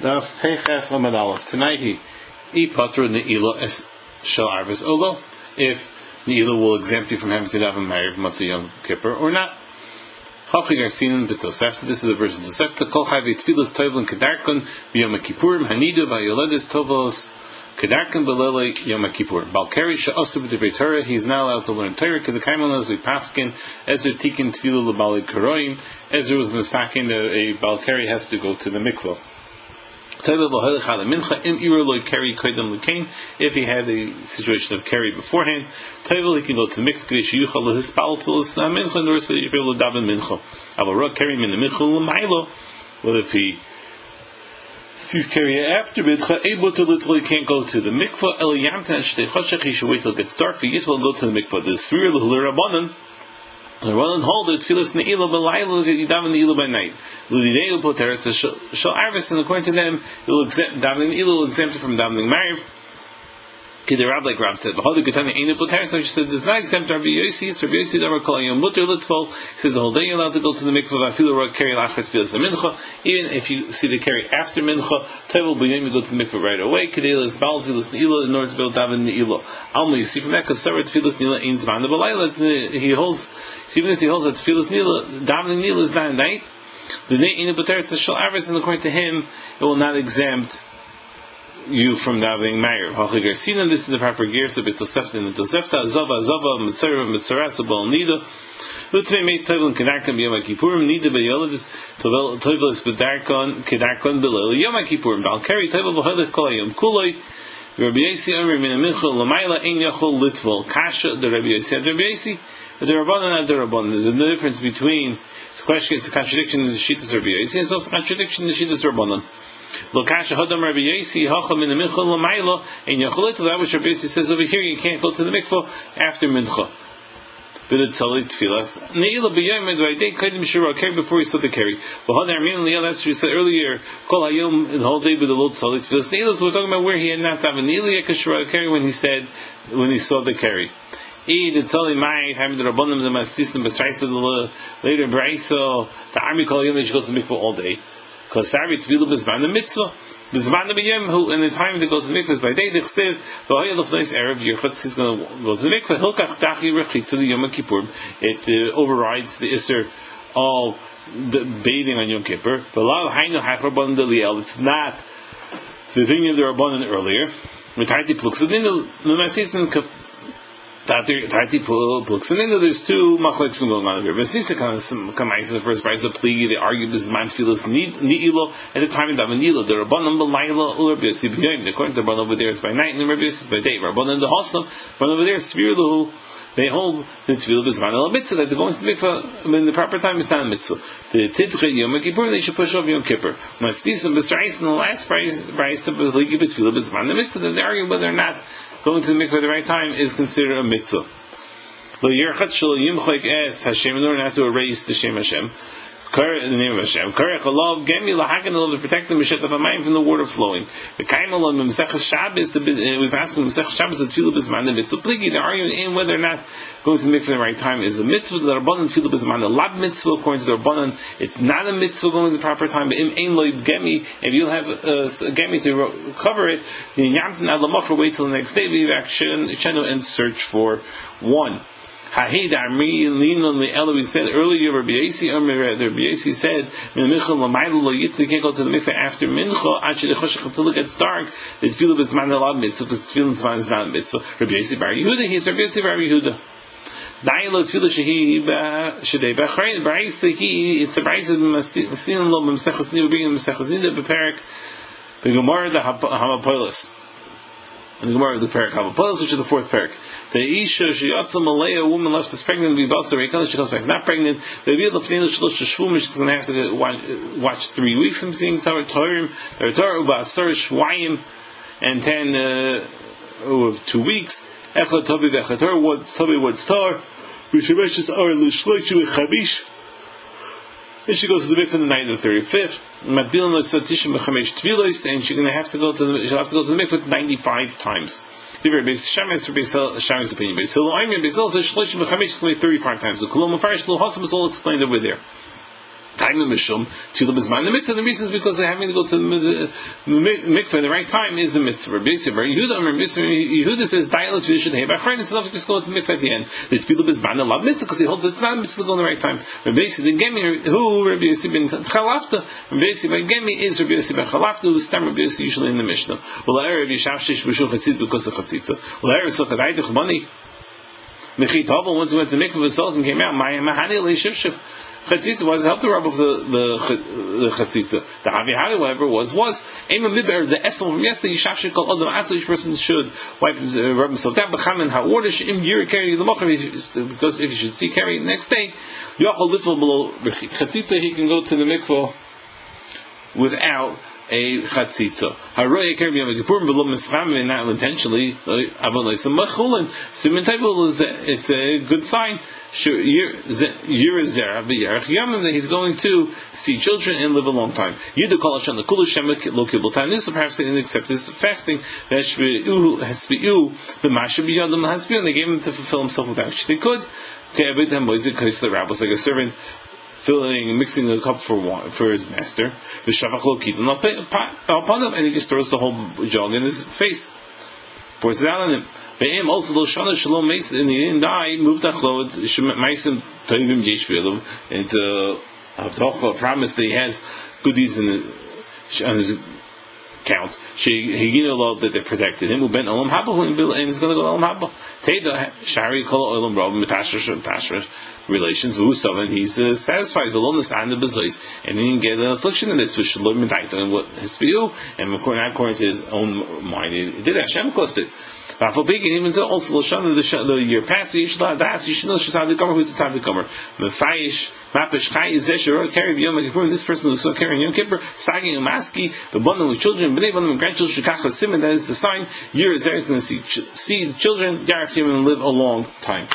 Tonight he if Ne'ilah will exempt you from having to daven Ma'ariv Matsuyom Kippur or not. This is the verse of the Sekta. Balkari he is not allowed to learn Torah because the Kaimanos we paskin Ezra tikin tefillah lebali karoim. Ezra was misakin a Balkari has to go to the mikveh. If he had a situation of carry beforehand, he can go to the mikveh. His spalatul mincha, nor so you'll be able to daven mincha. Avarot carry min the mincha. What if he sees carry after mincha? Able to literally can't go to the mikveh. El yamta shtei choshech. He should wait till it gets dark. For yitvel and go to the mikveh. The sfira l'hul rabbanan. Well, and hold it. Tefillas ne'ilah b'layla. You daven ne'ilah by night. L'didei u'poteres shall harvest, and according to them, davening ne'ilah will exempt you from davening mariv. The Rab, like Rab said, b'chodu k'tani ain't u'poteres. Like she said, does not exempt Rabbi Yosi. So Rabbi Yosi davar kol yom muter litfol. He says the whole day you're allowed to go to the mikvah. Afilu ro'ak carry lachar tefillas mincha. Even if you see the carry after mincha, tevel b'yom you go to the mikvah right away. Kedei l'zbal tefillas ne'ilah in order to build daven ne'ilah. Alma, you see from that, because several tefillas ne'ilah ain't zman b'layla. He holds. So even as he holds that tefillas ne'ilah, davening ne'ilah is not at night. The day in the B'teres shall avers, and according to him, it will not exempt you from davening ma'ariv. Halachigarsina, this is the proper gears of the tosefta and the tosefta. Zava, mitzarasa bal nida. Lutmei meis tovel kedarkon b'yom kippurim nida b'yoladis tovelis kedarkon b'leil yom kippurim balkari tovel b'holik kol yom kuloi. Rabbi Yosi amri min mincha l'mayla ein yachol litvol kasha. The Rebbe Yishei said Rebbe Yishei. The rabbanan and the rabbanan. There's no difference between. It's a question. It's a contradiction in the shittas Rabbi Yosi. It's also a contradiction in the shittas rabbanan. Lokasha hodam Rabbi Yosi hachal min mincha l'mayla ein yachol litvol. That which Rabbi Yosi says over here, you can't go to the mikveh after mincha. V'litzali tefillas ne'ilah b'yom edvayday kaidim shirah carry before he saw the carry. V'hodam Armin Liel. That's what we said earlier. Kol hayom the whole day with the low tzali tefillas ne'ilah. So we're talking about where he had not daven ne'ilah yekashirah carry when he said when he saw the carry. Later brayso the army call him to go to the mikveh all day because Sari tefillah b'zman the mitzvah b'zman the b'yom who in the time to go to the mikveh is by day. The chsev v'hoyalof nice erev yirchatz is going to go to the mikveh hilkach dachi rechitza the Yom Kippur. It overrides the iser all the bathing on Yom Kippur. V'lav hainu hachrabon deliel. It's not the thing of the rabbanon earlier. Mitayti pluksa dinu the maseches and. There's two machlokes going on here. Masista comes in the first price of plea. They argue b'zman tefillas ne'ilah at the time of davening ne'ilah. The rabbanan b'layla or Rabbi Yosi b'yom. According to the rabbanan over there is by night and the Rabbi Yosi is by day. Rabbanan the hossam, rabbanan over there is spiritu. They hold the tefillah b'zman al mitzvah that they're going to mikvah in the proper time is not a mitzvah. The titchet Yom Kippur they should push off Yom Kippur. Masista b'sra'is in the last price of plea b'tefillah b'zman the mitzvah that they argue whether or not going to the mikveh at the right time is considered a mitzvah. Lo yirchatz shelo yimchok es Hashem, in order not to erase the Shem Hashem, in the name of Hashem. Korech alav gemi lahaken alav to protect the Mei Shetuf hamayim from the water flowing. V'kaim alav maseches Shabbos we've asked maseches Shabbos the tefillah b'zman the mitzvah. Pligi they're arguing in whether or not going to the mikveh at the right time is a mitzvah. The rabbanan tefillah b'zman the lab mitzvah according to the rabbanan it's not a mitzvah going to the proper time. But im ein lo gemi if you'll have a gemi to cover it yamtin ad lamachor wait till the next day and search for one. We said earlier, Rebbe Yossi said, you can't go to the mikveh after mincha, until it gets dark. The tefillah b'zman alab mitzvah, because tefillah b'zman is not a mitzvah. Rebbe Yossi bar Yehuda, he's Rebbe Yossi bar Yehuda. It's a b'risa, the Gemara, the Hamapolis. The Gemara of the Parak Havapolis, which is the fourth Parak. The Isha Shiyatzam Malaya, a woman left is pregnant, be Balsa Reikana, she comes back not pregnant. The Vila Fnil Shalosh Shvum, she's going to have to watch 3 weeks from seeing Torah, Basar Shwayim, and 10 of 2 weeks. Echla Tobi Vechator, what's Tobi, what's Tor, Rishabeshis Or Lushlochu Chabish. Then she goes to the mikveh on the night of the 35th. And she's going to have to go to the mikveh 95 times. Rabbi Shem is Shem's opinion. Rabbi Yisrael says 35 times. The Kolom Mefarish Lo Hasim is all explained over there. the reason is because they're having to go to the mikveh at the right time is the mitzvah. Rebbe Yehuda says, dialogue we should have. It's enough to just go to the mikveh at the end. The tefillah bezman love mitzvah because he holds it's not a mitzvah to go in the right time. Rebbe Yossi the gemi who Rebbei Yossi ben Chalalta. Rebbe Yossi by gemi is Rebbei Yossi ben Chalalta who's time Rebbei Yossi usually in the Mishnah. Well, Rebbe Yishei Chatzit because of Chatzitza. Well, Rebbe Yishei Chatzit money. Once he went to the mikveh himself and came out, Chatzitza was helped to rub off the Chatzitza. The Havihari, however, was the essence from yesterday. Yishafshik called Adam Atzel. Each person should wipe rub himself down. B'chamin ha'ordish im yir carry the mocker because if you should see carry the next day, yochol little below Chatzitza he can go to the mikveh without a chatzitza. Haroy carry Yom Kippur below mischam and not intentionally. Avonaysim machulin. Siman table is it's a good sign. That he's going to see children and live a long time. Perhaps they didn't accept his fasting. And they gave him to fulfill himself with that which they could. Like a servant filling, mixing a cup for his master. And he just throws the whole jug in his face. Pours it out on him. Also, shalom in the end, I moved that clothes. Meisim toivim yeshvilim. It's a promise that he has goodies on his account. Shehigino love that they protected him. Uben Olam Habba and he's going to go Olam Habba. Teda shari kol Olam Rabim Tashrish Tashrish relations. Vustav and he's satisfied. The loneliness and the bezois and he didn't get an affliction in this. Which Shalom and what his view and according to his own mind, he did that. Shem caused it. Rafa Begin even so also the year past you should not ask you should know the comer who's the time to comer. Mefaish Mapish Chai Zeshara carry Yom Kippur this person who saw carrying Yom Kippur, Saging Maski, the bundle with children, Bnei Bundle and grandchildren, Shikach Simon, that is the sign, year is there is gonna see the children, Yarachim and live a long time.